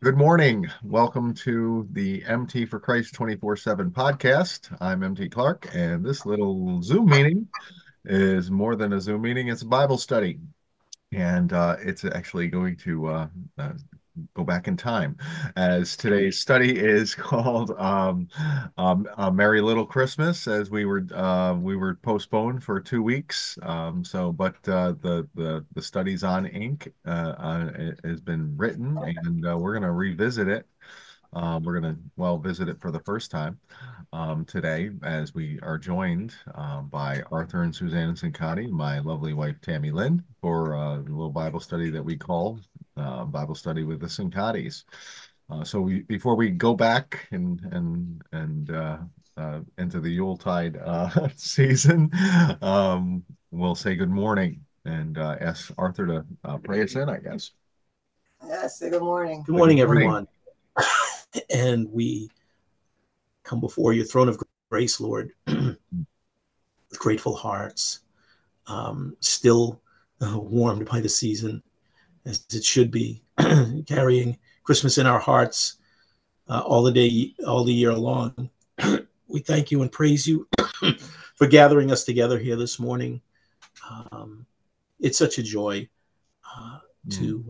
Good morning. Welcome to the MT for Christ 24/7 podcast. I'm MT Clark, and this little Zoom meeting is more than a Zoom meeting. It's a Bible study, and it's actually going to go back in time, as today's study is called "A Merry Little Christmas." As we were postponed for 2 weeks, but the studies on ink has been written, and we're going to revisit it. We're going to visit it for the first time today, as we are joined by Arthur and Suzanna Cincotti, my lovely wife Tammy Lynn, for a little Bible study that we call. Bible study with the Cincottis. Before we go back and into the Yuletide season, we'll say good morning and ask Arthur to pray us in, I guess. Yes, say good morning. Good morning, everyone. And we come before your throne of grace, Lord, with grateful hearts, still warmed by the season, as it should be, carrying Christmas in our hearts all the day, all the year long. We thank you and praise you for gathering us together here this morning. It's such a joy to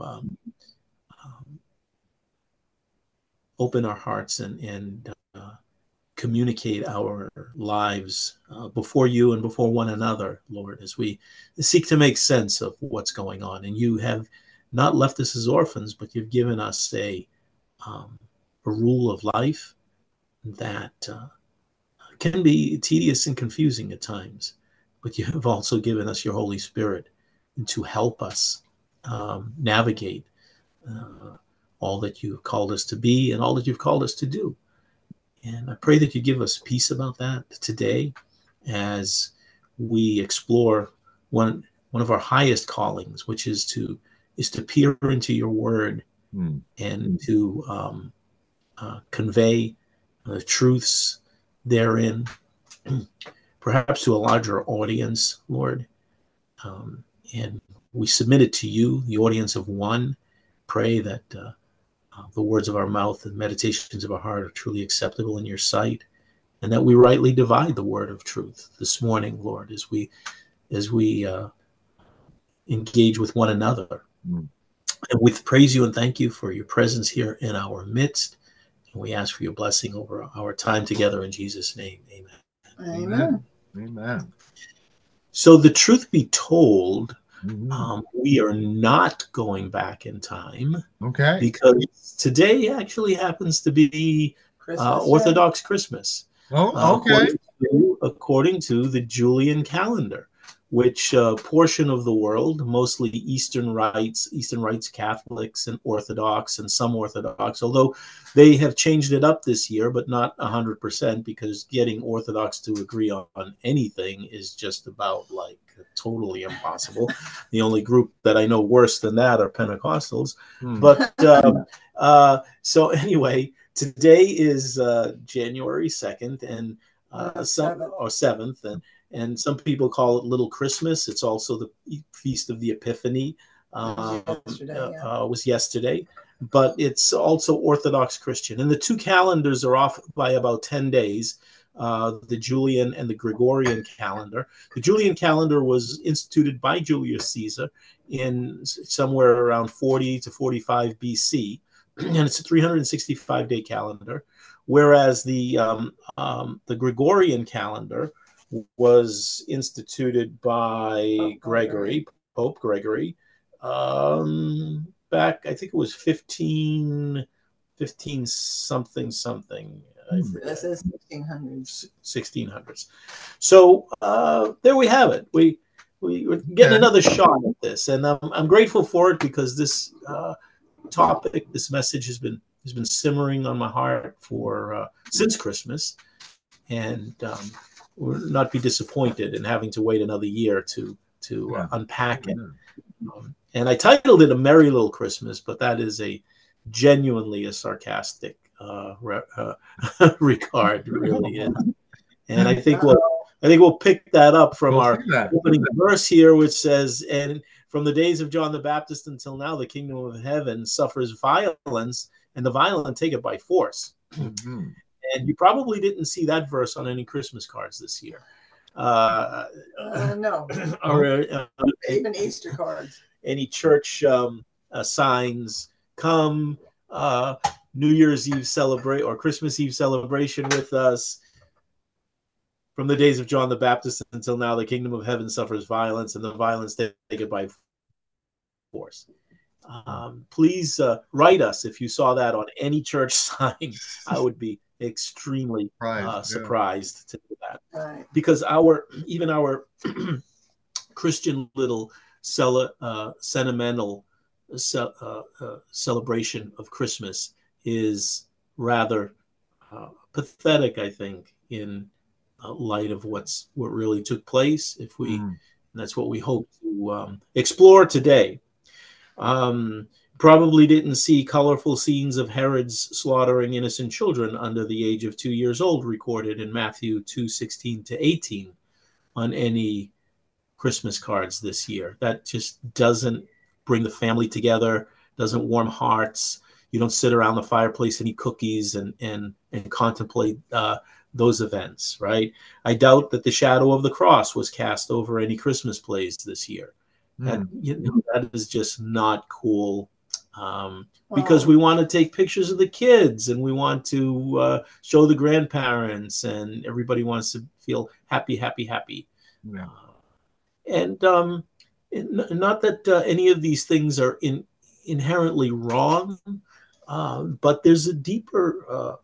open our hearts and communicate our lives before you and before one another, Lord, as we seek to make sense of what's going on. And you have not left us as orphans, but you've given us a rule of life that can be tedious and confusing at times. But you have also given us your Holy Spirit to help us navigate all that you've called us to be and all that you've called us to do. And I pray that you give us peace about that today as we explore one of our highest callings, which is to peer into your word and to convey the truths therein, perhaps to a larger audience, Lord. And we submit it to you, the audience of one. Pray that the words of our mouth and meditations of our heart are truly acceptable in your sight, and that we rightly divide the word of truth this morning, Lord, as we engage with one another. And we praise you and thank you for your presence here in our midst. And we ask for your blessing over our time together in Jesus' name. Amen. Amen. Amen. So the truth be told, we are not going back in time. Okay. Because today actually happens to be Orthodox Christmas. Oh, okay. According to the Julian calendar, which portion of the world, mostly Eastern Rites Catholics and Orthodox and some Orthodox, although they have changed it up this year, but not 100%, because getting Orthodox to agree on anything is just about like totally impossible. The only group that I know worse than that are Pentecostals. But so anyway, today is January 2nd and 7th, and some people call it Little Christmas. It's also the Feast of the Epiphany. Was yesterday, but it's also Orthodox Christian. And the two calendars are off by about 10 days, the Julian and the Gregorian calendar. The Julian calendar was instituted by Julius Caesar in somewhere around 40 to 45 BC, and it's a 365-day calendar, whereas the Gregorian calendar was instituted by Pope Gregory, back, I think it was 15 something. This is 1600s. So there we have it. We're getting another shot at this, and I'm grateful for it, because this topic, this message has been simmering on my heart for since Christmas, and we'll not be disappointed in having to wait another year to unpack it. And I titled it A Merry Little Christmas, but that is genuinely a sarcastic regard, really is. And I think we'll pick that up from our opening verse here, which says, "And From the days of John the Baptist until now, the kingdom of heaven suffers violence, and the violent take it by force. Mm-hmm. And you probably didn't see that verse on any Christmas cards this year. No. or even Easter cards. Any church signs, come New Year's Eve celebrate or Christmas Eve celebration with us. From the days of John the Baptist until now, the kingdom of heaven suffers violence, and the violence take it by force. Please write us if you saw that on any church sign. I would be extremely surprised to do that, right? Because our Christian little sentimental celebration of Christmas is rather pathetic, I think, in light of what really took place. If we, and that's what we hope to explore today. Probably didn't see colorful scenes of Herod's slaughtering innocent children under the age of 2 years old recorded in Matthew 2:16-18 on any Christmas cards this year. That just doesn't bring the family together, doesn't warm hearts. You don't sit around the fireplace and eat cookies and contemplate those events, right? I doubt that the shadow of the cross was cast over any Christmas plays this year. And that is just not cool, because we want to take pictures of the kids, and we want to show the grandparents, and everybody wants to feel happy. Yeah. Not that any of these things are inherently wrong, but there's a deeper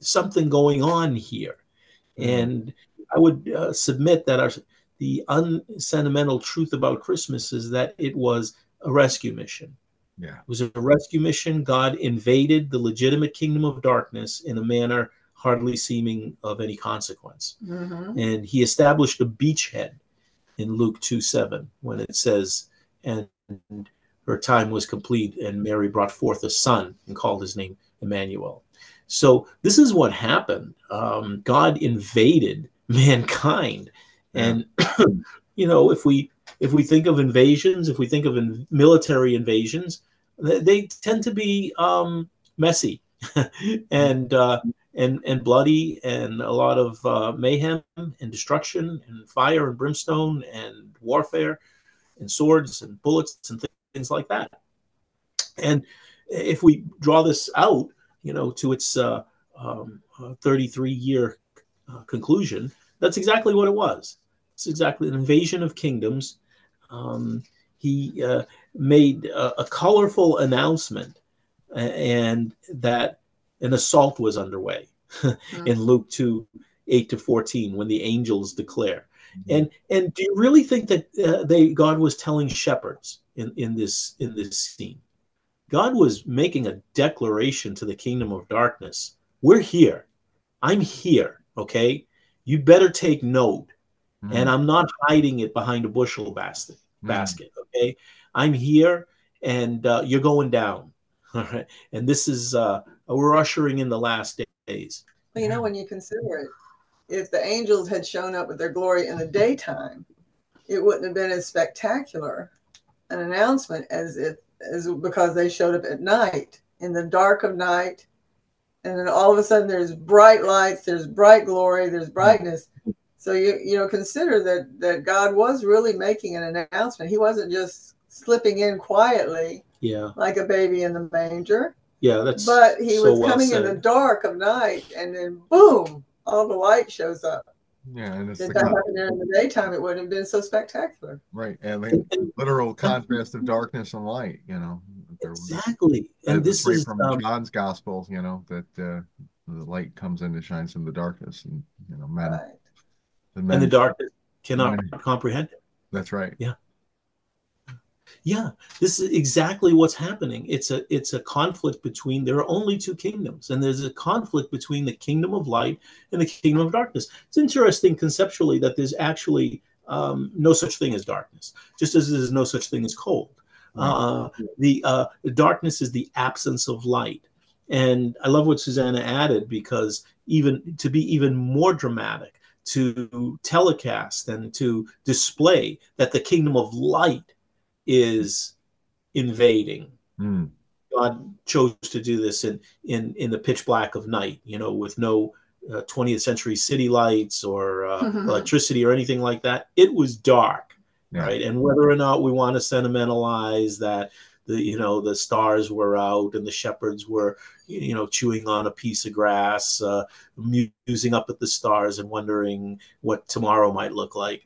something going on here. And I would submit that the unsentimental truth about Christmas is that it was a rescue mission. Yeah. It was a rescue mission. God invaded the legitimate kingdom of darkness in a manner hardly seeming of any consequence. Mm-hmm. And he established a beachhead in Luke 2:7 when it says, and her time was complete, and Mary brought forth a son and called his name Emmanuel. So this is what happened. God invaded mankind. And, you know, if we think of invasions, if we think of military invasions, they tend to be messy and bloody, and a lot of mayhem and destruction and fire and brimstone and warfare and swords and bullets and things like that. And if we draw this out, you know, to its 33-year conclusion, that's exactly what it was. It's exactly an invasion of kingdoms. He made a colorful announcement, and that an assault was underway in Luke 2:8-14 when the angels declare. And do you really think that God was telling shepherds in this scene? God was making a declaration to the kingdom of darkness. We're here. I'm here. Okay, you better take note. And I'm not hiding it behind a bushel basket, okay? I'm here, and you're going down, all right? And this is, we're ushering in the last days. Well, you know, when you consider it, if the angels had shown up with their glory in the daytime, it wouldn't have been as spectacular an announcement as because they showed up at night, in the dark of night, and then all of a sudden there's bright lights, there's bright glory, there's brightness. So, you know, consider that God was really making an announcement. He wasn't just slipping in quietly, like a baby in the manger. Yeah, that's But he so was well coming said. In the dark of night, and then, boom, all the light shows up. Yeah, and it's if that happened in the daytime, it wouldn't have been so spectacular. Right, and the literal contrast of darkness and light, you know. Exactly. And this is from John's Gospel, you know, that the light comes in and shines in the darkness, and, you know, matter. Right. And the darkness cannot comprehend it. That's right. Yeah. Yeah. This is exactly what's happening. It's a conflict between, there are only two kingdoms, and there's a conflict between the kingdom of light and the kingdom of darkness. It's interesting conceptually that there's actually no such thing as darkness, just as there's no such thing as cold. Right. The darkness is the absence of light. And I love what Suzanna added, because even to be even more dramatic, to telecast and to display that the kingdom of light is invading. Mm. God chose to do this in the pitch black of night, you know, with no 20th century city lights or electricity or anything like that. It was dark, right? And whether or not we want to sentimentalize that, the, you know, the stars were out and the shepherds were, you know, chewing on a piece of grass, musing up at the stars and wondering what tomorrow might look like.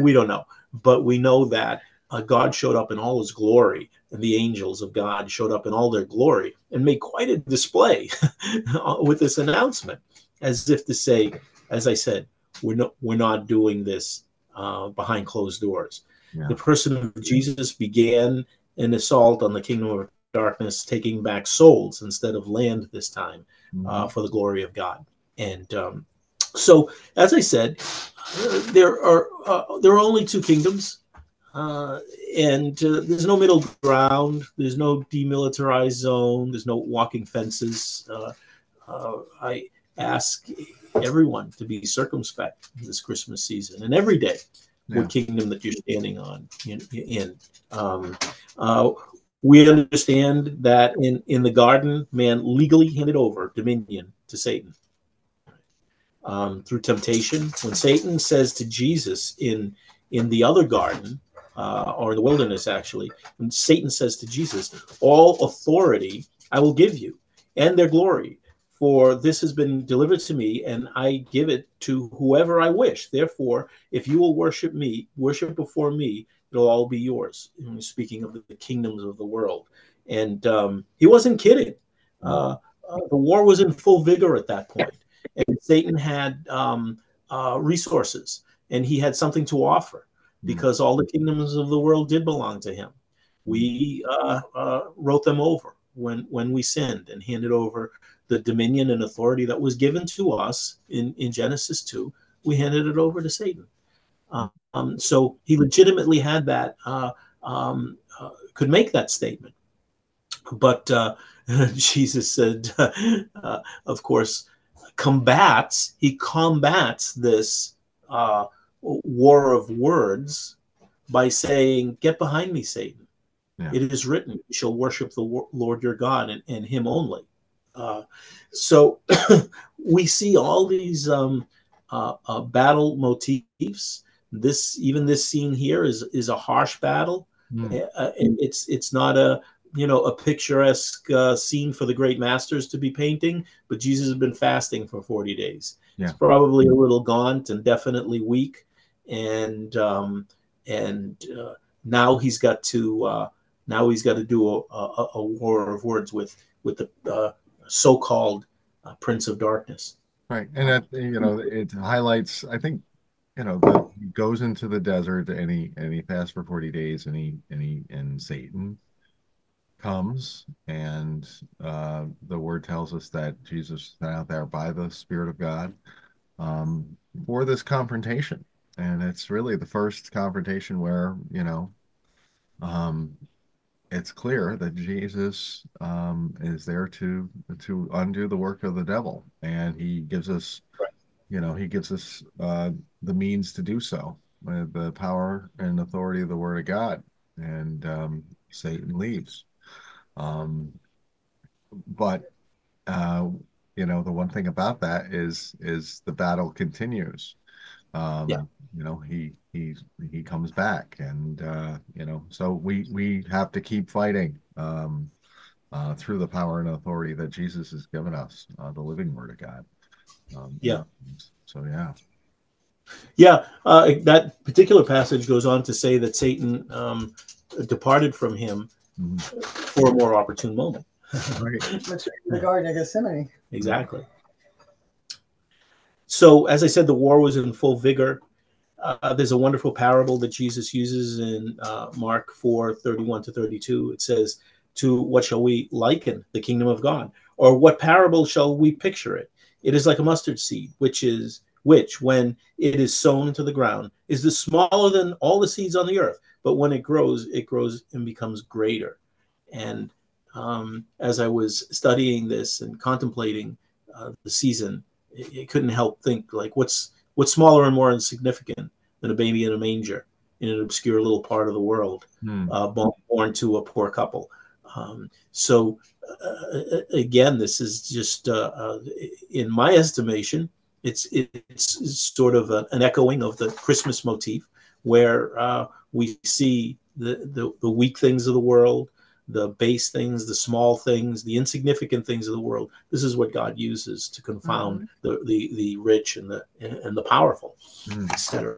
We don't know, but we know that God showed up in all his glory, and the angels of God showed up in all their glory and made quite a display with this announcement, as if to say, as I said, we're not doing this behind closed doors. Yeah. The person of Jesus began an assault on the kingdom of darkness, taking back souls instead of land this time, for the glory of God. And so, as I said, there are only two kingdoms, and there's no middle ground. There's no demilitarized zone. There's no walking fences. I ask everyone to be circumspect this Christmas season and every day. What kingdom that you're standing on in. We understand that in the garden, man legally handed over dominion to Satan through temptation. When Satan says to Jesus in the other garden, or in the wilderness, actually, when Satan says to Jesus, all authority I will give you and their glory, for this has been delivered to me, and I give it to whoever I wish. Therefore, if you will worship me, worship before me, it'll all be yours. And speaking of the kingdoms of the world. And he wasn't kidding. The war was in full vigor at that point. And Satan had resources, and he had something to offer, because all the kingdoms of the world did belong to him. We wrote them over when we sinned and handed over the dominion and authority that was given to us in Genesis 2, we handed it over to Satan. So he legitimately had that, could make that statement. But Jesus said, of course, he combats this war of words by saying, get behind me, Satan. Yeah. It is written, you shall worship the Lord your God and him only. So we see all these battle motifs. This scene here is a harsh battle. And it's not a picturesque scene for the great masters to be painting. But Jesus has been fasting for 40 days. Yeah. He's probably a little gaunt and definitely weak. And now he's got to do a war of words with the so-called Prince of Darkness. Right. And that, it highlights, I think, he goes into the desert and he fasts for 40 days and Satan comes. And the word tells us that Jesus is out there by the Spirit of God for this confrontation. And it's really the first confrontation where, it's clear that Jesus is there to undo the work of the devil, and he gives us, the means to do so with the power and authority of the Word of God, and Satan leaves. But the one thing about that is the battle continues. He comes back, and so we have to keep fighting through the power and authority that Jesus has given us, the living Word of God. That particular passage goes on to say that Satan departed from him for a more opportune moment. Right. The Garden of Gethsemane. Exactly. So, as I said, the war was in full vigor. There's a wonderful parable that Jesus uses in Mark 4:31-32. It says, to what shall we liken the kingdom of God? Or what parable shall we picture it? It is like a mustard seed, which when it is sown into the ground, is the smaller than all the seeds on the earth. But when it grows and becomes greater. And as I was studying this and contemplating the season, it couldn't help think, like, what's smaller and more insignificant than a baby in a manger? in an obscure little part of the world, born to a poor couple. Again, this is just, in my estimation, it's sort of an echoing of the Christmas motif, where we see the weak things of the world, the base things, the small things, the insignificant things of the world. This is what God uses to confound the rich and the powerful, etc.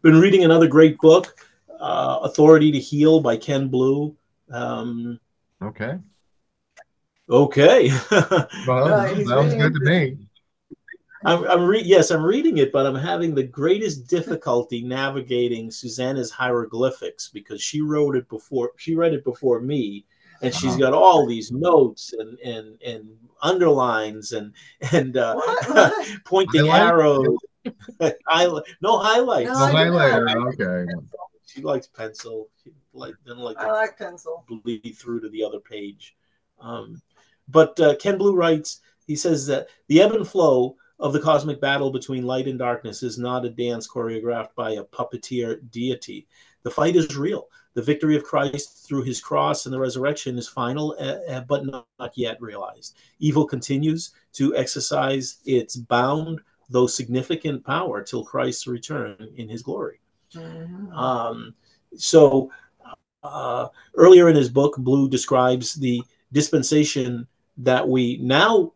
Been reading another great book, Authority to Heal by Ken Blue. Okay. Well, sounds good to me. I'm reading it, but I'm having the greatest difficulty navigating Suzanna's hieroglyphics, because she read it before me, and she's got all these notes and underlines and pointing arrows. No highlights. No highlighter. Okay. She likes pencil. I like pencil. Bleed through to the other page. But Ken Blue writes, he says that the ebb and flow of the cosmic battle between light and darkness is not a dance choreographed by a puppeteer deity. The fight is real. The victory of Christ through his cross and the resurrection is final, but not yet realized. Evil continues to exercise its bound, though significant, power till Christ's return in his glory. Mm-hmm. Earlier in his book, Blue describes the dispensation that we now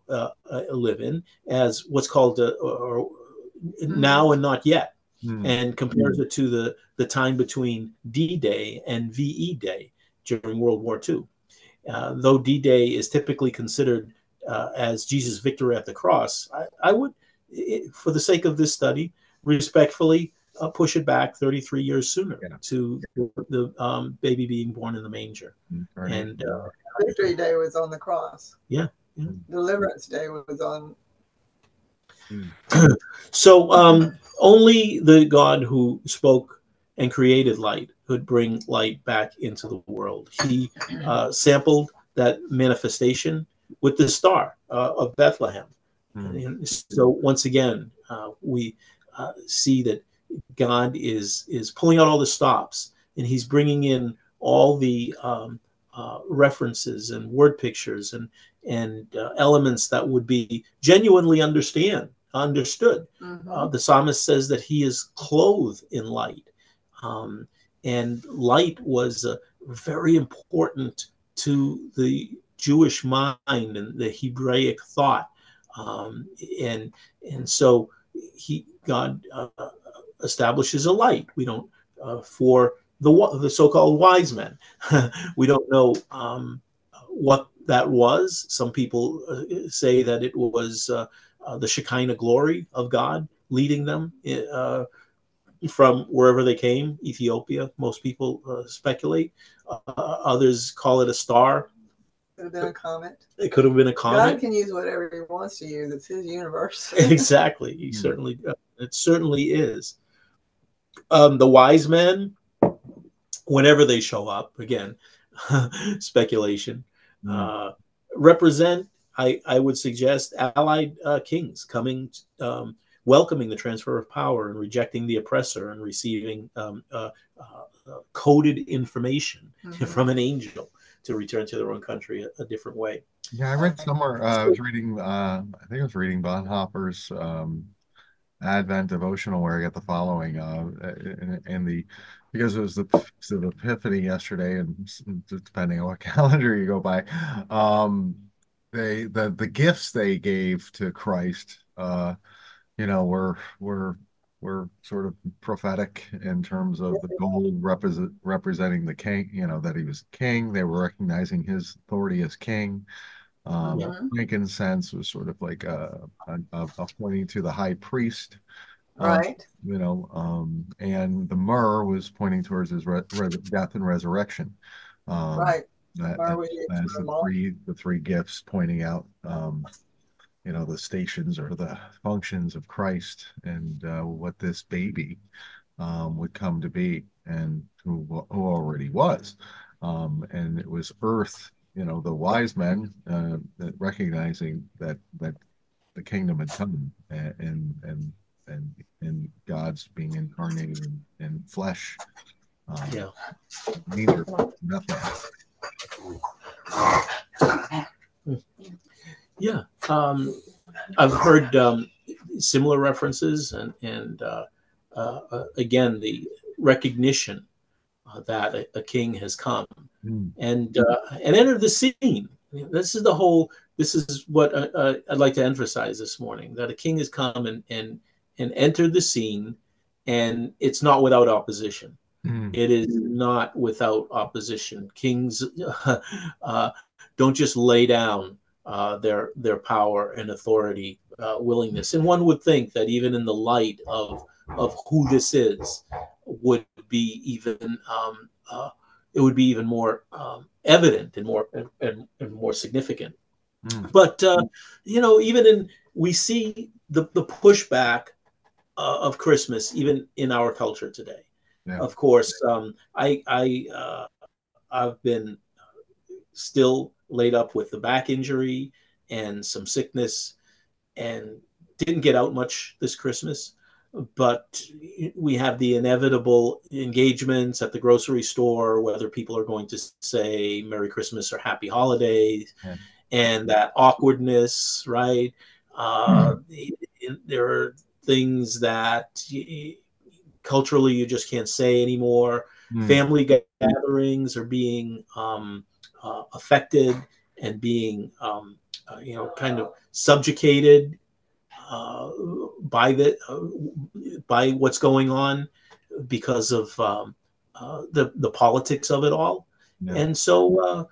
live in as what's called now and not yet, and compares it to the time between D-Day and VE Day during World War II. Though D-Day is typically considered as Jesus' victory at the cross, I would, for the sake of this study, respectfully push it back 33 years sooner to the baby being born in the manger. Right. And Victory Day was on the cross. Yeah. Deliverance Day was on. So only the God who spoke and created light could bring light back into the world. He sampled that manifestation with the star of Bethlehem. And so once again, we see that God is pulling out all the stops, and he's bringing in all the references and word pictures and elements that would be genuinely understood. Mm-hmm. The psalmist says that he is clothed in light, and light was very important to the Jewish mind and the Hebraic thought, and so God establishes a light. We don't for the so-called wise men. We don't know what that was. Some people say that it was the Shekinah glory of God leading them from wherever they came, Ethiopia, most people speculate. Others call it a star. Could have been a comet. It could have been a comet. God can use whatever he wants to use. It's his universe. Exactly. He certainly, it certainly is. The wise men, whenever they show up, again, speculation, represent, I would suggest, allied kings coming, welcoming the transfer of power and rejecting the oppressor and receiving coded information from an angel to return to their own country a different way. Yeah, I read somewhere, I was reading Bonhoeffer's Advent devotional, where I got the following because it was the Epiphany yesterday, and depending on what calendar you go by, the gifts they gave to Christ, were sort of prophetic in terms of the gold representing the king, that he was king. They were recognizing his authority as king. Frankincense was sort of like a pointing to the high priest, right? And the myrrh was pointing towards his death and resurrection, right? The three gifts pointing out, the stations or the functions of Christ, and what this baby would come to be, and who already was, and it was earth. The wise men recognizing that the kingdom had come, and and God's being incarnated in flesh. Yeah. Neither, nothing. Yeah. I've heard similar references, and again, the recognition that a king has come and entered the scene. This is the whole. This is what I'd like to emphasize this morning: that a king has come and entered the scene, and it's not without opposition. Mm. It is not without opposition. Kings don't just lay down their power and authority, willingness. And one would think that even in the light of who this is, would be even it would be even more evident and more significant. Mm. But you know, even in we see the pushback of Christmas even in our culture today. Yeah. Of course, I've been still laid up with the back injury and some sickness, and didn't get out much this Christmas. But we have the inevitable engagements at the grocery store, whether people are going to say Merry Christmas or Happy Holidays, yeah. and that awkwardness, right? There are things that culturally you just can't say anymore. Mm. Family gatherings are being affected and being, kind of subjugated by what's going on because of the politics of it all. Yeah. And so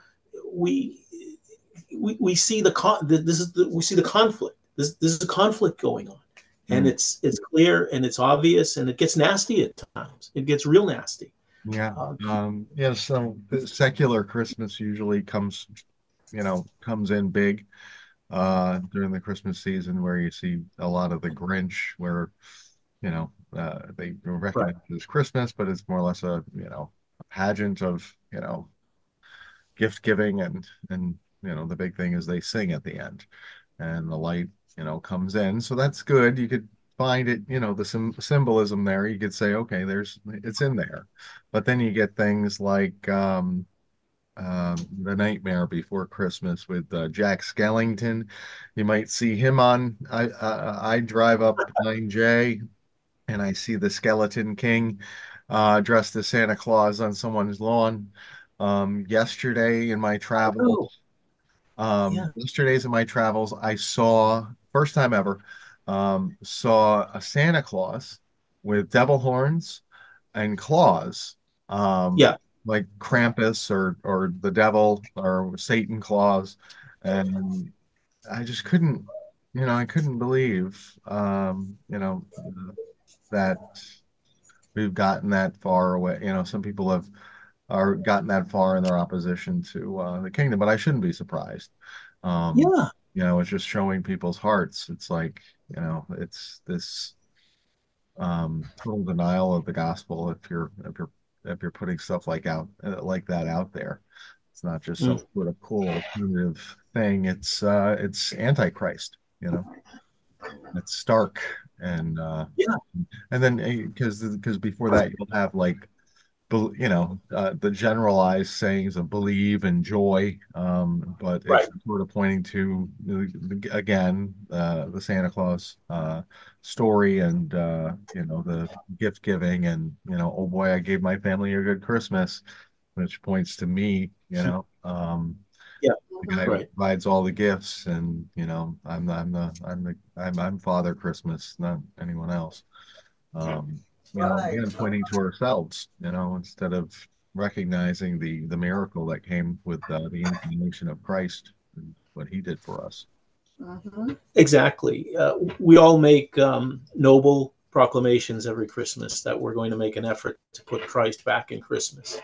we see the conflict. This is a conflict going on. And it's clear and it's obvious, and it gets nasty at times. It gets real nasty. Yeah. So the secular Christmas usually comes in big during the Christmas season, where you see a lot of the Grinch, where they recognize it as Christmas, but it's more or less a pageant of gift giving, and the big thing is they sing at the end, and the light comes in. So that's good. You could find it, the symbolism there. You could say, okay, it's in there. But then you get things like The Nightmare Before Christmas with Jack Skellington. You might see him on, I drive up 9J and I see the Skeleton King dressed as Santa Claus on someone's lawn. Yesterday in my travels, I saw, first time ever, saw a Santa Claus with devil horns and claws, like Krampus or the devil or Satan claws, and I just couldn't, I couldn't believe, that we've gotten that far away. Some people have gotten that far in their opposition to the kingdom, but I shouldn't be surprised. It's just showing people's hearts. It's like, it's this total denial of the gospel if you're putting stuff like that out there. It's not just some sort of cool alternative thing. It's Antichrist. It's stark, and then because before that you'll have the generalized sayings of believe and joy, but it's sort of pointing to the Santa Claus story and the gift giving and oh boy, I gave my family a good Christmas, which points to me, the guy who provides all the gifts, and I'm Father Christmas, not anyone else. Again, pointing to ourselves, instead of recognizing the miracle that came with the incarnation of Christ and what he did for us. Mm-hmm. Exactly. We all make noble proclamations every Christmas that we're going to make an effort to put Christ back in Christmas.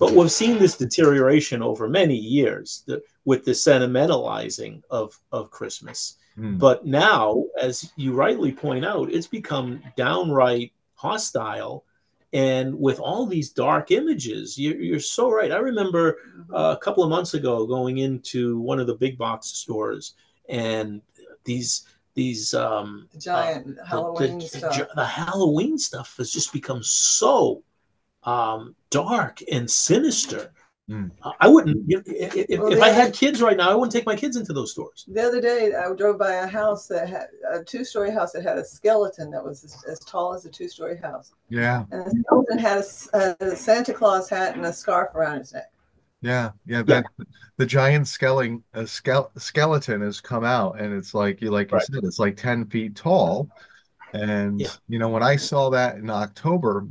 But we've seen this deterioration over many years with the sentimentalizing of Christmas. But now, as you rightly point out, it's become downright hostile, and with all these dark images, you're so right. I remember a couple of months ago going into one of the big box stores, and these these giant Halloween stuff. The Halloween stuff has just become so dark and sinister. Mm. I wouldn't, if I had kids right now, I wouldn't take my kids into those stores. The other day, I drove by a house that had a two-story house that had a skeleton that was as tall as a two-story house. Yeah. And the skeleton had a Santa Claus hat and a scarf around his neck. Yeah, yeah. The giant skeleton has come out, and it's like you said, it's like 10 feet tall. And you know, when I saw that in October,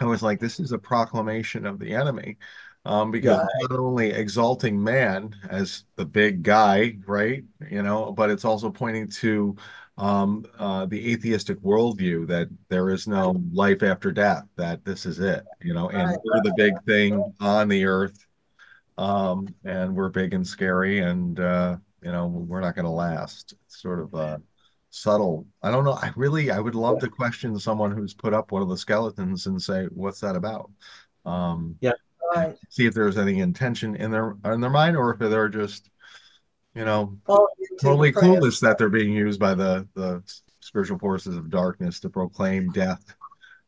I was like, this is a proclamation of the enemy. Because not only exalting man as the big guy, right? You know, but it's also pointing to the atheistic worldview that there is no life after death, that this is it, you know, and we're the big thing on the earth, and we're big and scary, and you know, we're not going to last. It's sort of subtle. I don't know. I would love to question someone who's put up one of the skeletons and say, "What's that about?" See if there's any intention in their mind, or if they're just, you know, totally clueless that they're being used by the spiritual forces of darkness to proclaim death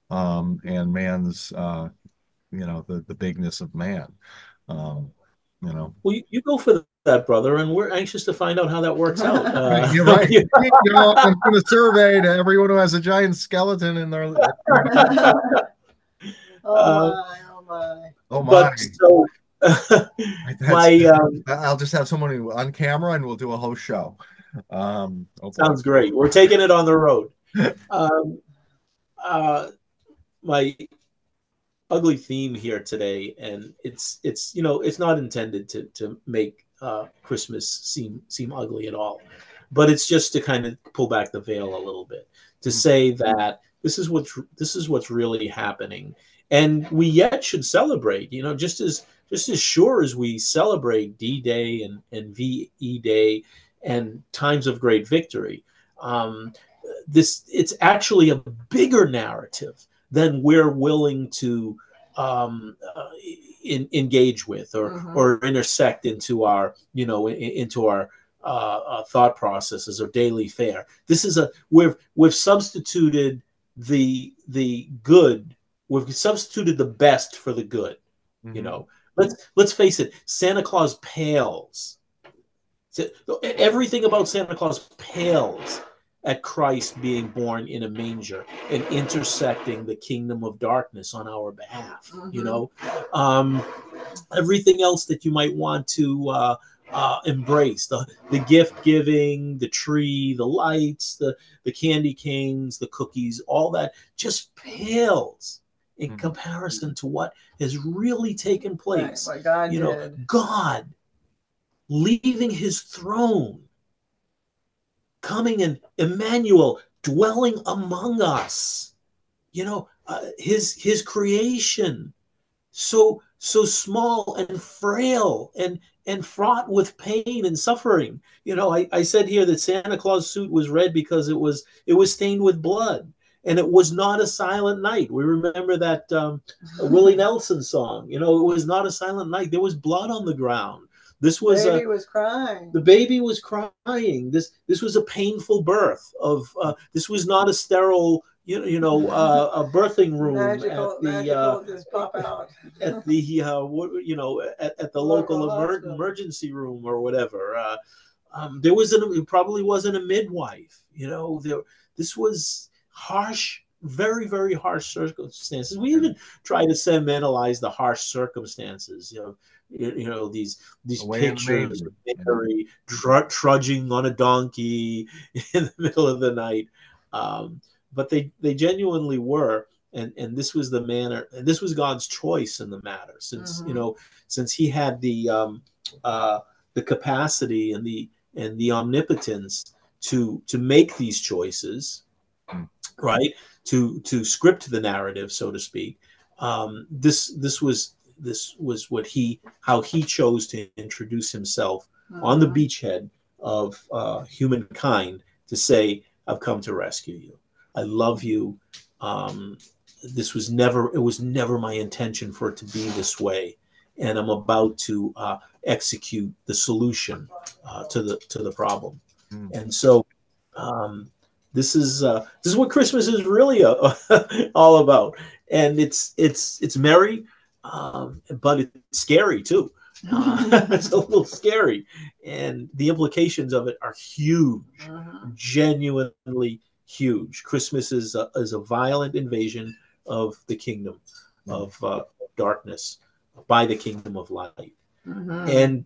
and man's, you know, the bigness of man. You know. Well, you go for that, brother, and we're anxious to find out how that works out. You're right. You know, I'm going to survey to everyone who has a giant skeleton in their. Oh my! But so, I'll just have someone on camera, and we'll do a whole show. Sounds great. We're taking it on the road. My ugly theme here today, and it's you know, it's not intended to make Christmas seem ugly at all, but it's just to kind of pull back the veil a little bit to say that this is what's really happening. And we yet should celebrate, you know, just as sure as we celebrate D-Day and VE Day and times of great victory. It's actually a bigger narrative than we're willing to engage with or intersect into our, you know, into our thought processes or daily fare. This is we've substituted the good. We've substituted the best for the good, you know. Let's face it, Santa Claus pales. Everything about Santa Claus pales at Christ being born in a manger and intersecting the kingdom of darkness on our behalf, you know. Everything else that you might want to embrace, the gift giving, the tree, the lights, the candy canes, the cookies, all that just pales in comparison to what has really taken place. Right, God you did. Know, God leaving his throne, coming in Emmanuel, dwelling among us, you know, his creation, so small and frail and fraught with pain and suffering. You know, I said here that Santa Claus suit was red because it was stained with blood, and it was not a silent night. We remember that Willie Nelson song. You know, it was not a silent night. There was blood on the ground. This was the baby was crying. The baby was crying. This was a painful birth of. This was not a sterile. A birthing room at the local emergency room or whatever. It probably wasn't a midwife. You know, this was harsh, very, very harsh circumstances. We even try to sentimentalize the harsh circumstances. You know these pictures of Mary trudging on a donkey in the middle of the night. But they genuinely were, and this was the manner, and this was God's choice in the matter, since since he had the capacity and the omnipotence to make these choices, right? To script the narrative, so to speak. This was how he chose to introduce himself on the beachhead of humankind to say, "I've come to rescue you. I love you. It was never my intention for it to be this way, and I'm about to execute the solution to the problem." And so, This is what Christmas is really all about, and it's merry, but it's scary too. It's a little scary, and the implications of it are huge, genuinely huge. Christmas is a violent invasion of the kingdom of darkness by the kingdom of light. And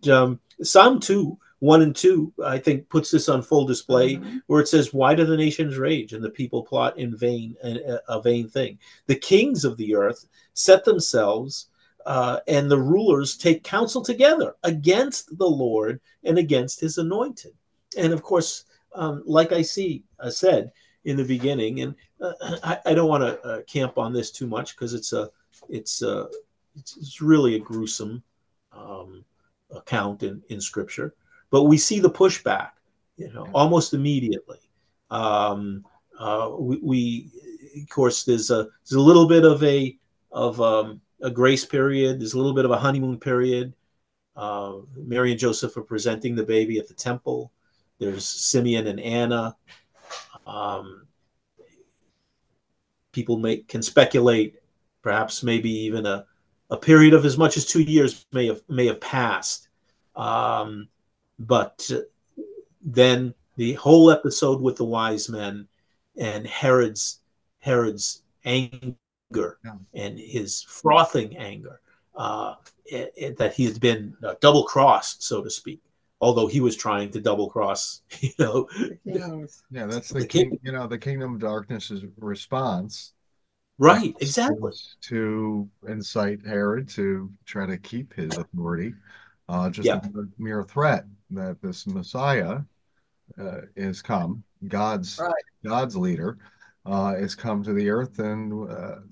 Psalm 2:1 and 2, I think, puts this on full display, where it says, "Why do the nations rage and the people plot in vain, a vain thing? The kings of the earth set themselves, and the rulers take counsel together against the Lord and against his anointed." And of course, like I said in the beginning, and I don't want to camp on this too much, because it's really a gruesome account in Scripture. But we see the pushback, almost immediately. Of course, there's a little bit of a grace period. There's a little bit of a honeymoon period. Mary and Joseph are presenting the baby at the temple. There's Simeon and Anna. People can speculate, perhaps maybe even a period of as much as 2 years may have passed. But then the whole episode with the wise men and Herod's anger and his frothing anger that he had been double crossed, so to speak. Although he was trying to double cross, Yeah, that's the king. The kingdom of darkness's response. Right, exactly. To incite Herod to try to keep his authority. A mere threat that this Messiah is come, God's leader, is come to the earth, and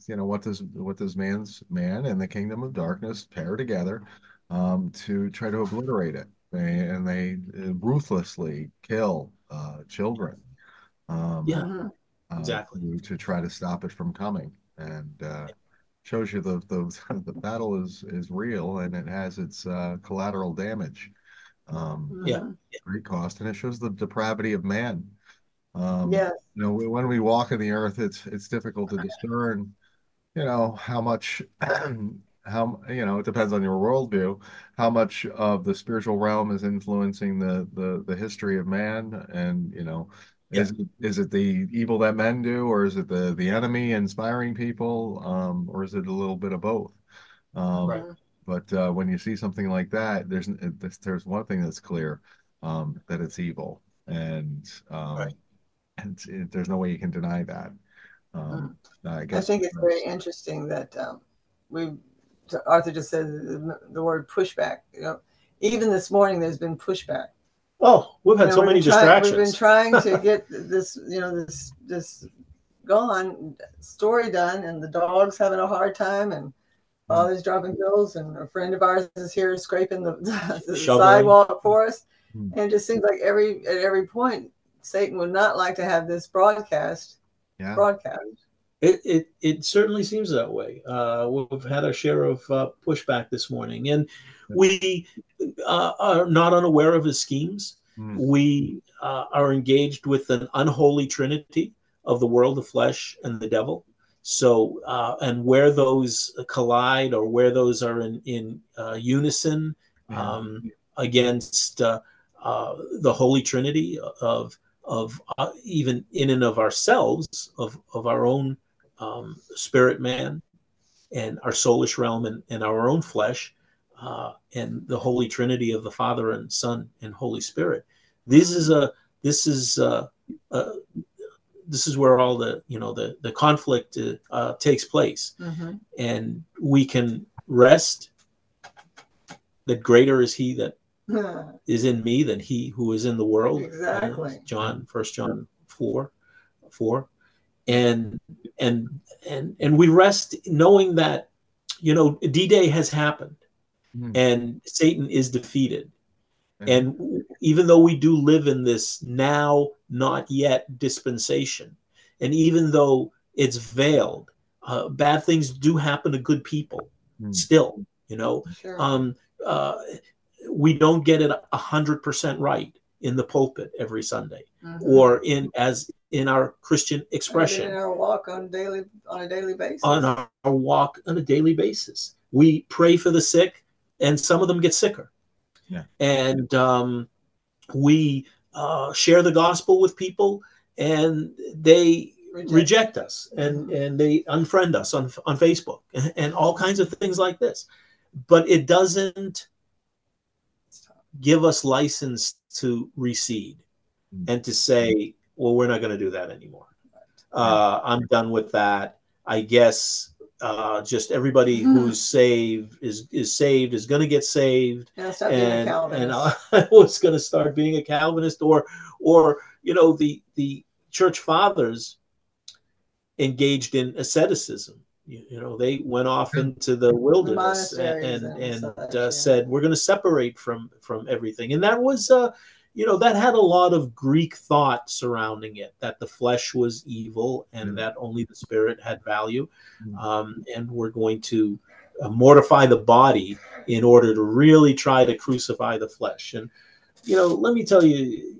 what does man and the kingdom of darkness pair together to try to obliterate it? They ruthlessly kill children. To try to stop it from coming, and shows you the battle is real, and it has its collateral damage, great cost, and it shows the depravity of man. When we walk in the earth, it's difficult to discern, how much, it depends on your worldview, how much of the spiritual realm is influencing the history of man, and is it the evil that men do, or is it the enemy inspiring people, or is it a little bit of both? But when you see something like that, there's one thing that's clear, that it's evil, and there's no way you can deny that. I think it's very interesting that Arthur just said the word pushback. Even this morning, there's been pushback. Oh, we've had so many distractions. We've been trying to get this, this story done, and the dog's having a hard time, and father's dropping bills, and a friend of ours is here scraping the sidewalk for us. And it just seems like at every point, Satan would not like to have this broadcast. Yeah. It certainly seems that way. We've had our share of pushback this morning, and we are not unaware of his schemes. We are engaged with an unholy trinity of the world, the flesh, and the devil. So, and where those collide, or where those are in unison against the holy trinity of even in and of ourselves, of our own spirit man and our soulish realm and our own flesh, and the holy trinity of the Father and Son and Holy Spirit. This is where all the conflict takes place. And we can rest that greater is he that is in me than he who is in the world. Exactly. First John 4:4. And we rest knowing that, D-Day has happened, and Satan is defeated. And even though we do live in this now, not yet dispensation, and even though it's veiled, bad things do happen to good people still, we don't get it 100% right. in the pulpit every Sunday, or in our Christian expression, in our walk on a daily basis. On our walk on a daily basis, we pray for the sick, and some of them get sicker. Yeah. And we share the gospel with people, and they reject us, and they unfriend us on Facebook, and all kinds of things like this. But it doesn't give us license to recede and to say, well, we're not going to do that anymore. I'm done with that. I guess just everybody who's saved is going to get saved. And I was going to start being a Calvinist, or you know, the church fathers engaged in asceticism. You know, they went off into the wilderness and said, we're going to separate from everything. And that was, you know, that had a lot of Greek thought surrounding it, that the flesh was evil and that only the spirit had value. And we're going to mortify the body in order to really try to crucify the flesh. And, you know, let me tell you,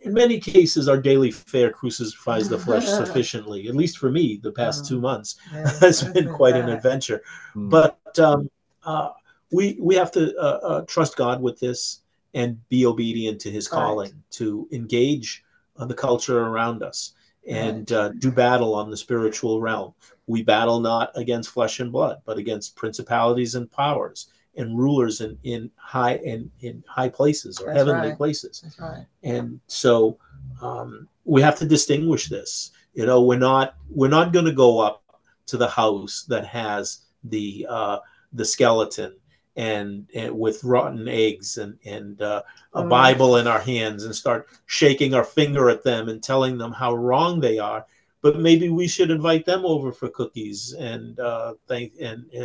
in many cases, our daily fare crucifies the flesh sufficiently. At least for me, the past 2 months has been quite an adventure. But we have to trust God with this and be obedient to his calling to engage on the culture around us and do battle on the spiritual realm. We battle not against flesh and blood, but against principalities and powers and rulers in high places, or heavenly places. That's right. And so we have to distinguish this. You know, we're not going to go up to the house that has the skeleton and with rotten eggs and a Bible in our hands and start shaking our finger at them and telling them how wrong they are. But maybe we should invite them over for cookies and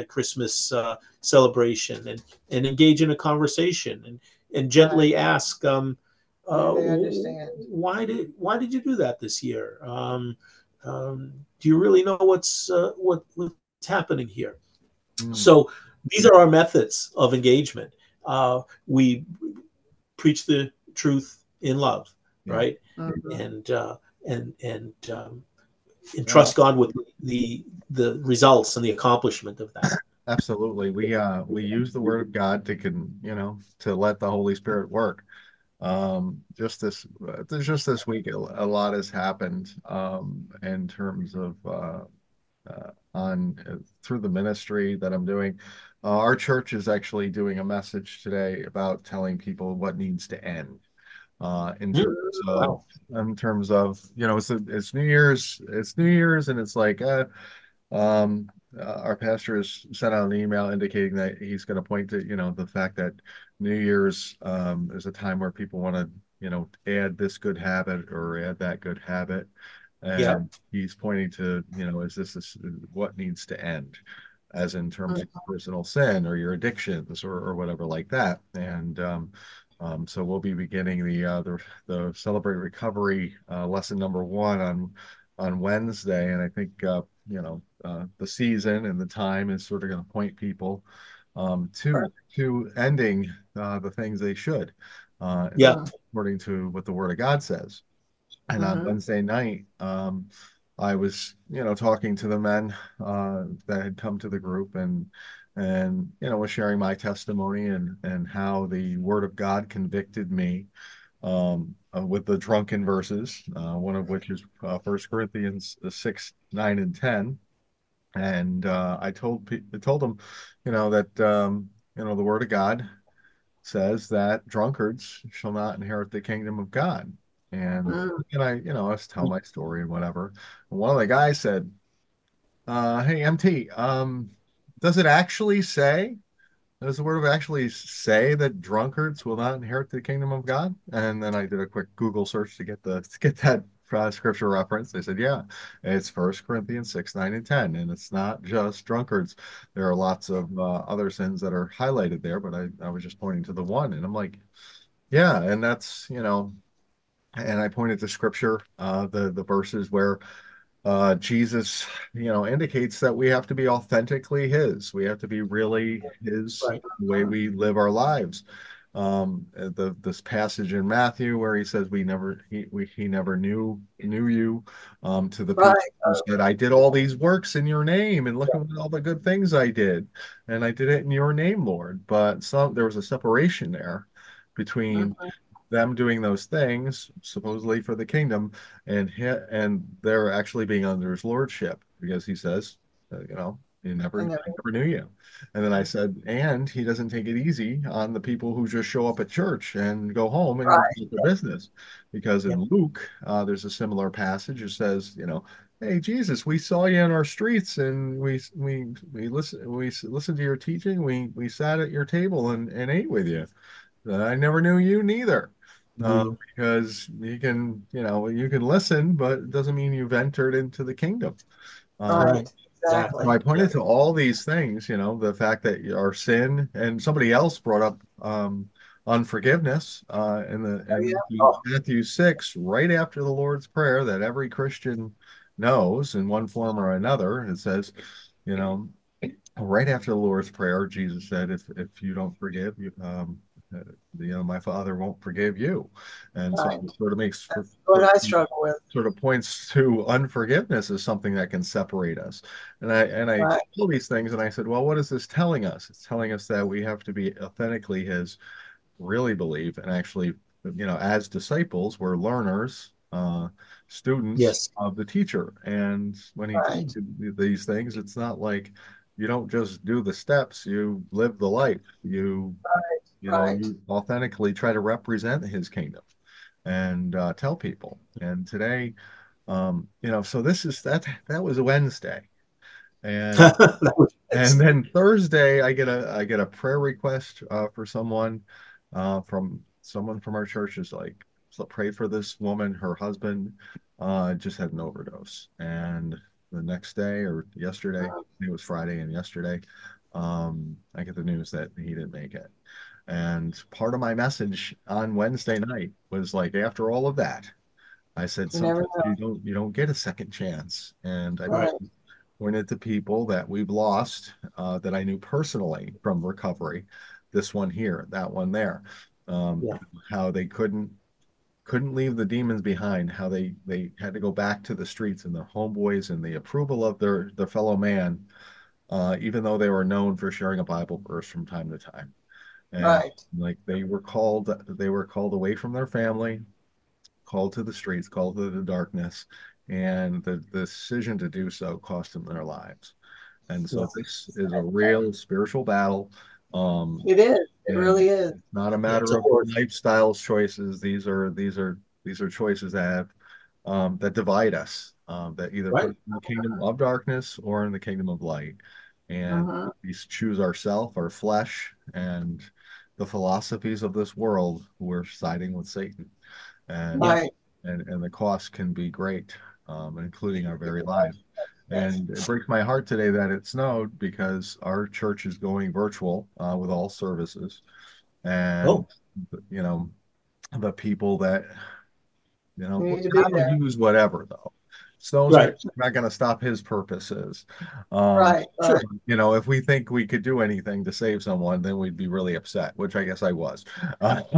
Christmas celebration and engage in a conversation and gently ask, why did you do that this year? Do you really know what's happening here? So these are our methods of engagement. We preach the truth in love, right? And trust God with the results and the accomplishment of that. Absolutely, we use the Word of God to let the Holy Spirit work. Just this week, a lot has happened in terms of through the ministry that I'm doing. Our church is actually doing a message today about telling people what needs to end. In terms of, you know, it's New Year's, and it's like, our pastor has sent out an email indicating that he's going to point to, you know, the fact that New Year's is a time where people want to, you know, add this good habit or add that good habit, and he's pointing to, you know, is this what needs to end, as in terms of personal sin or your addictions or whatever like that, and. So we'll be beginning the Celebrate Recovery lesson number 1 on Wednesday, and I think the season and the time is sort of going to point people to ending the things they should, according to what the Word of God says. And on Wednesday night, I was talking to the men that had come to the group and was sharing my testimony and how the Word of God convicted me with the drunken verses, one of which is 1 Corinthians 6, 9, and 10. And I told them, that, the Word of God says that drunkards shall not inherit the kingdom of God. And I just tell my story and whatever. And one of the guys said, hey, MT, does it actually say? Does the Word actually say that drunkards will not inherit the kingdom of God? And then I did a quick Google search to get that scripture reference. They said, yeah, it's 1 Corinthians 6, 9, and 10. And it's not just drunkards. There are lots of other sins that are highlighted there, but I was just pointing to the one. And I'm like, yeah, and that's, and I pointed to scripture, the verses where Jesus, indicates that we have to be authentically his. We have to be really his the way we live our lives. this passage in Matthew where he says he never knew you, to the people who said, I did all these works in your name, and look at all the good things I did, and I did it in your name, Lord. But there was a separation there between them doing those things supposedly for the kingdom and they're actually being under his lordship, because he says, you know, I never knew you. And then I said, and he doesn't take it easy on the people who just show up at church and go home and do their business. Because in Luke, there's a similar passage that says, you know, hey, Jesus, we saw you in our streets, and we listened to your teaching. We sat at your table and ate with you. I never knew you neither. Because you can listen, but it doesn't mean you've entered into the kingdom. Exactly. So I pointed to all these things, you know, the fact that our sin, and somebody else brought up unforgiveness in Matthew 6, right after the Lord's Prayer, that every Christian knows in one form or another. It says, you know, right after the Lord's Prayer, Jesus said, if you don't forgive, you know, my Father won't forgive you. And so it sort of makes what I struggle with. Sort of points to unforgiveness as something that can separate us. And I all these things, and I said, well, what is this telling us? It's telling us that we have to be authentically His, really believe, and actually, you know, as disciples, we're learners, students of the teacher. And when He teaches these things, it's not like you don't just do the steps, you live the life. You authentically try to represent His kingdom and tell people. And today, you know, so this is that was Wednesday, and and then Thursday I get a prayer request for someone from our church is like, so pray for this woman. Her husband just had an overdose, and the next day or yesterday, it was Friday, and yesterday I get the news that he didn't make it. And part of my message on Wednesday night was like, after all of that, I said, sometimes you don't get a second chance. And I pointed to people that we've lost that I knew personally from recovery, this one here, that one there, how they couldn't leave the demons behind, how they had to go back to the streets and their homeboys and the approval of their fellow man, even though they were known for sharing a Bible verse from time to time. And like they were called away from their family, called to the streets, called to the darkness, and the decision to do so cost them their lives. And so this is a real spiritual battle. It is. It really is. Not a matter of lifestyle choices. These are choices that divide us, that either put us in the kingdom of darkness or in the kingdom of light. And we choose ourselves, our flesh, and the philosophies of this world. We're siding with Satan, and the cost can be great, including our very lives. And it breaks my heart today that it snowed, because our church is going virtual with all services, and you know, the people that, you know, we'll use whatever though. Snow's not going to stop His purposes. You know, if we think we could do anything to save someone, then we'd be really upset, which I guess I was. But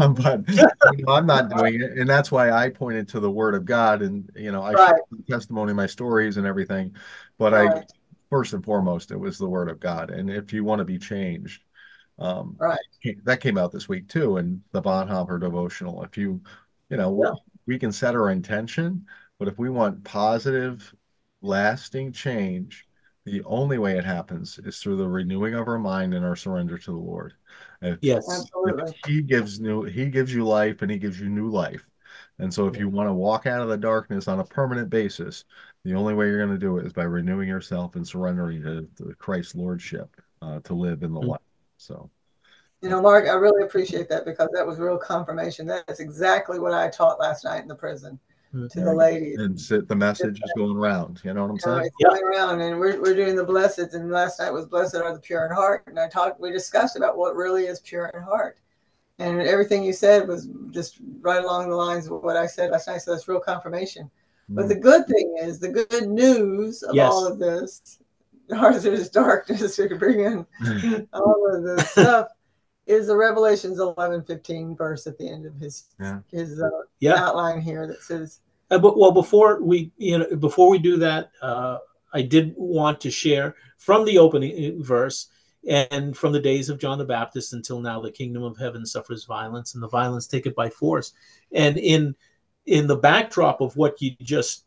you know, I'm not doing it. And that's why I pointed to the Word of God. And, you know, I share the testimony, my stories and everything. But I, first and foremost, it was the Word of God. And if you want to be changed, that came out this week too, in the Bonhoeffer devotional. If we can set our intention. But if we want positive, lasting change, the only way it happens is through the renewing of our mind and our surrender to the Lord. Absolutely. He gives you life, and He gives you new life. And so if you want to walk out of the darkness on a permanent basis, the only way you're going to do it is by renewing yourself and surrendering to Christ's lordship to live in the light. So, you know, Mark, I really appreciate that, because that was real confirmation. That's exactly what I taught last night in the prison. To the ladies, and the message is going around. You know what I'm saying? It's going around, and we're doing the blessed. And last night was blessed are the pure in heart. And we discussed about what really is pure in heart, and everything you said was just right along the lines of what I said last night. So that's real confirmation. But the good thing is, the good news of all of this, the heart of this darkness, you can bring in all of this stuff, is the Revelations 11:15 verse at the end of his outline here that says. But well, before we do that, I did want to share from the opening verse. And from the days of John the Baptist until now, the kingdom of heaven suffers violence, and the violence take it by force. And in the backdrop of what you just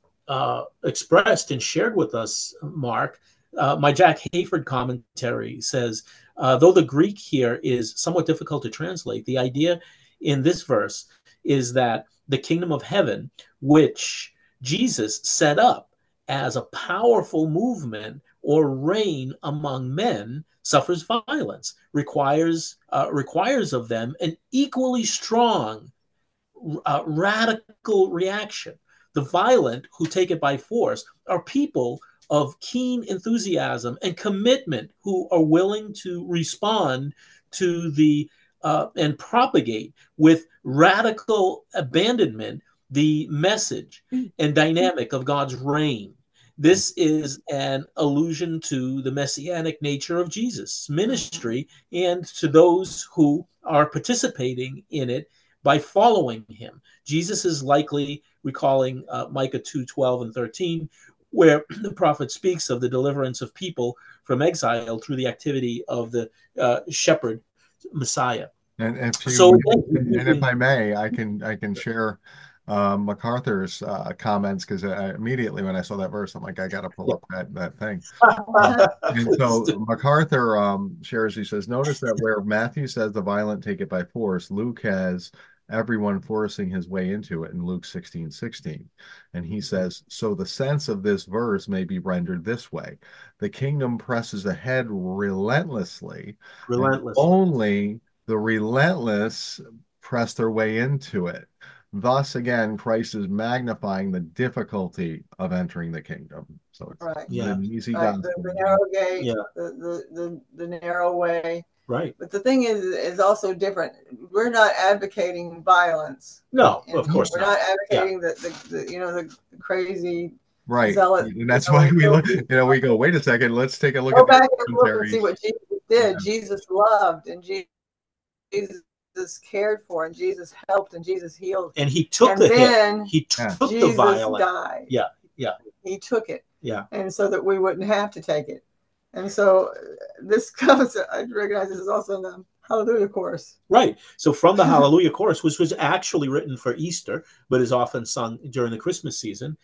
expressed and shared with us, Mark, my Jack Hayford commentary says, though the Greek here is somewhat difficult to translate, the idea in this verse is that the kingdom of heaven, which Jesus set up as a powerful movement or reign among men, suffers violence, requires of them an equally strong, radical reaction. The violent who take it by force are people of keen enthusiasm and commitment who are willing to respond to the and propagate with radical abandonment the message and dynamic of God's reign. This is an allusion to the messianic nature of Jesus' ministry and to those who are participating in it by following him. Jesus is likely recalling Micah 2:12 and 13, where the prophet speaks of the deliverance of people from exile through the activity of the shepherd Messiah. And if I may, I can share MacArthur's comments, because immediately when I saw that verse, I'm like, I got to pull up that thing. And so MacArthur shares, he says, notice that where Matthew says the violent take it by force, Luke has everyone forcing his way into it in Luke 16:16. And he says, so the sense of this verse may be rendered this way. The kingdom presses ahead relentlessly. Only the relentless press their way into it. Thus, again, Christ is magnifying the difficulty of entering the kingdom. So it's an easy gospel. The narrow gate, the narrow way. Right. But the thing is also different. We're not advocating violence. No, of course not. We're not advocating the crazy zealot. And that's why we go, wait a second, let's take a look at that. Go back and look and see what Jesus did. Yeah. Jesus loved, and Jesus cared for, and Jesus helped, and Jesus healed, and he took the hit. He took the violence. Died. He took it. Yeah, and so that we wouldn't have to take it. And so this comes. I recognize this is also in the Hallelujah Chorus. Right. So from the Hallelujah Chorus, which was actually written for Easter, but is often sung during the Christmas season,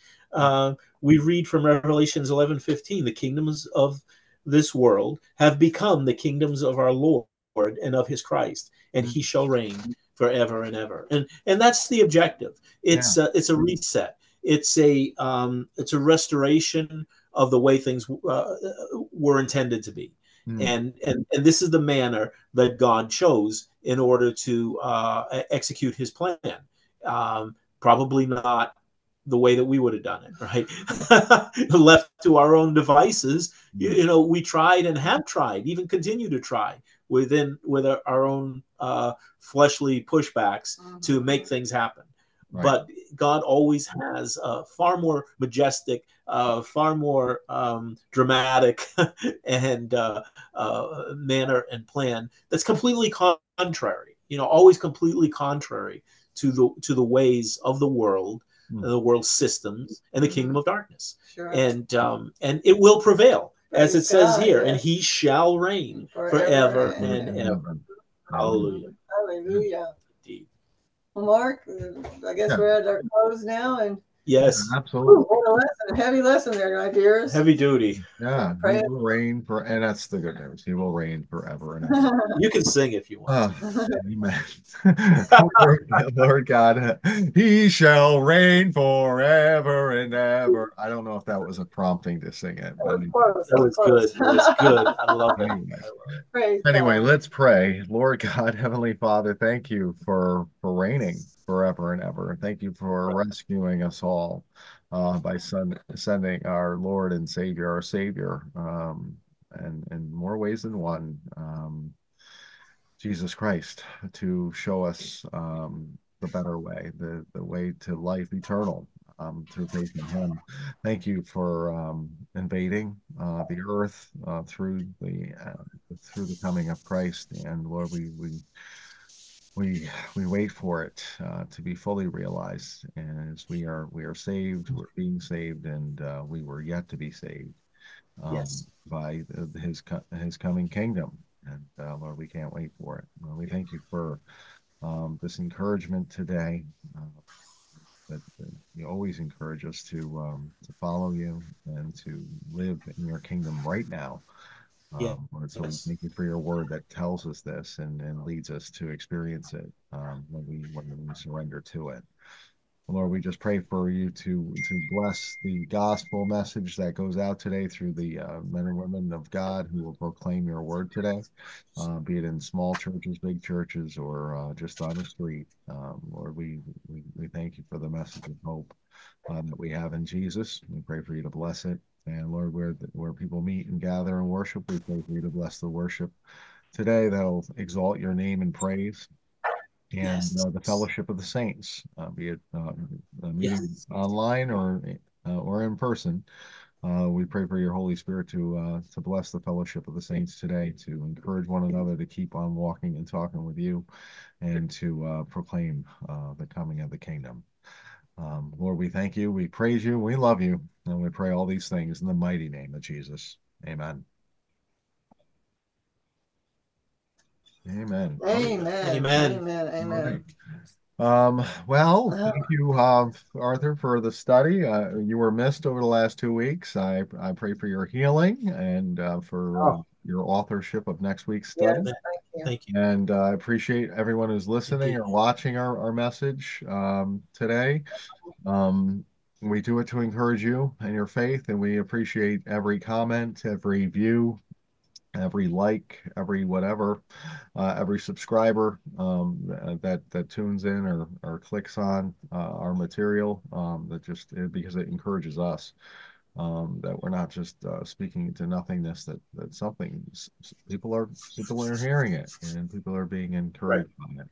we read from Revelations 11:15: the kingdoms of this world have become the kingdoms of our Lord and of his Christ, and he shall reign forever and ever. And that's the objective. It's it's a reset. It's a restoration of the way things were intended to be. And this is the manner that God chose in order to execute his plan. Probably not the way that we would have done it, right? Left to our own devices, we tried and have tried, even continue to try with our own fleshly pushbacks to make things happen. Right. But God always has a far more majestic, far more dramatic and manner and plan that's completely contrary, always completely contrary to the ways of the world, the world's systems, and the kingdom of darkness. Sure. And it will prevail. As it says here, and he shall reign forever and ever. Hallelujah. Hallelujah. Indeed. Well, Mark, I guess we're at our close now. And yes, absolutely. Ooh, what a lesson, a heavy lesson there, my dears. Heavy duty. Yeah, he will reign for, and that's the good news. He will reign forever and ever. You can sing if you want. Amen. Lord God, he shall reign forever and ever. I don't know if that was a prompting to sing it. That was good. That was good. I love it. Anyway, let's pray. Lord God, Heavenly Father, thank you for reigning forever and ever. Thank you for rescuing us all by sending our Lord and Savior, and in more ways than one, Jesus Christ, to show us the better way, the way to life eternal, through faith in Him. Thank you for invading the earth through the coming of Christ, and Lord, we wait for it to be fully realized. And as we are saved, we're being saved, and we were yet to be saved by His coming kingdom. And Lord, we can't wait for it. Lord, we thank you for this encouragement today. That you always encourage us to follow you and to live in your kingdom right now. Lord, so we thank you for your word that tells us this and leads us to experience it when we surrender to it. Lord, we just pray for you to bless the gospel message that goes out today through the men and women of God who will proclaim your word today, be it in small churches, big churches, or just on the street. Lord, we thank you for the message of hope that we have in Jesus. We pray for you to bless it. And Lord, where people meet and gather and worship, we pray for you to bless the worship today that will exalt your name and praise. And the fellowship of the saints, be it online or in person, we pray for your Holy Spirit to bless the fellowship of the saints today, to encourage one another to keep on walking and talking with you, and to proclaim the coming of the kingdom. Lord, we thank you, we praise you, we love you, and we pray all these things in the mighty name of Jesus. Amen. Amen. Amen. Amen. Amen. Amen. Well, thank you, Arthur, for the study. You were missed over the last 2 weeks. I pray for your healing and for your authorship of next week's study. Yes, thank you. And I appreciate everyone who's listening or watching our message today. We do it to encourage you and your faith, and we appreciate every comment, every view, every like, every whatever, every subscriber that tunes in or clicks on our material, because it encourages us that we're not just speaking into nothingness, that something, people are hearing it and people are being encouraged by it.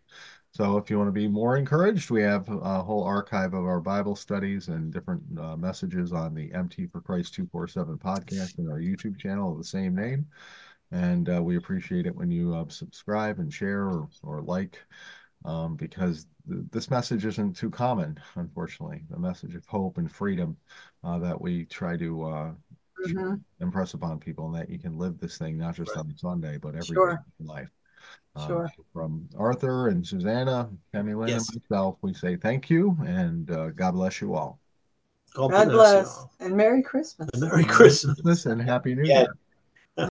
So if you want to be more encouraged, we have a whole archive of our Bible studies and different messages on the MT for Christ 24/7 podcast and our YouTube channel of the same name. And we appreciate it when you subscribe and share or like, because this message isn't too common, unfortunately. The message of hope and freedom that we try to impress upon people, and that you can live this thing not just on Sunday, but every day in life. From Arthur and Suzanna, Tammy Lynn, and myself, we say thank you, and God bless you all. God bless you all. And Merry Christmas. And Happy New Year.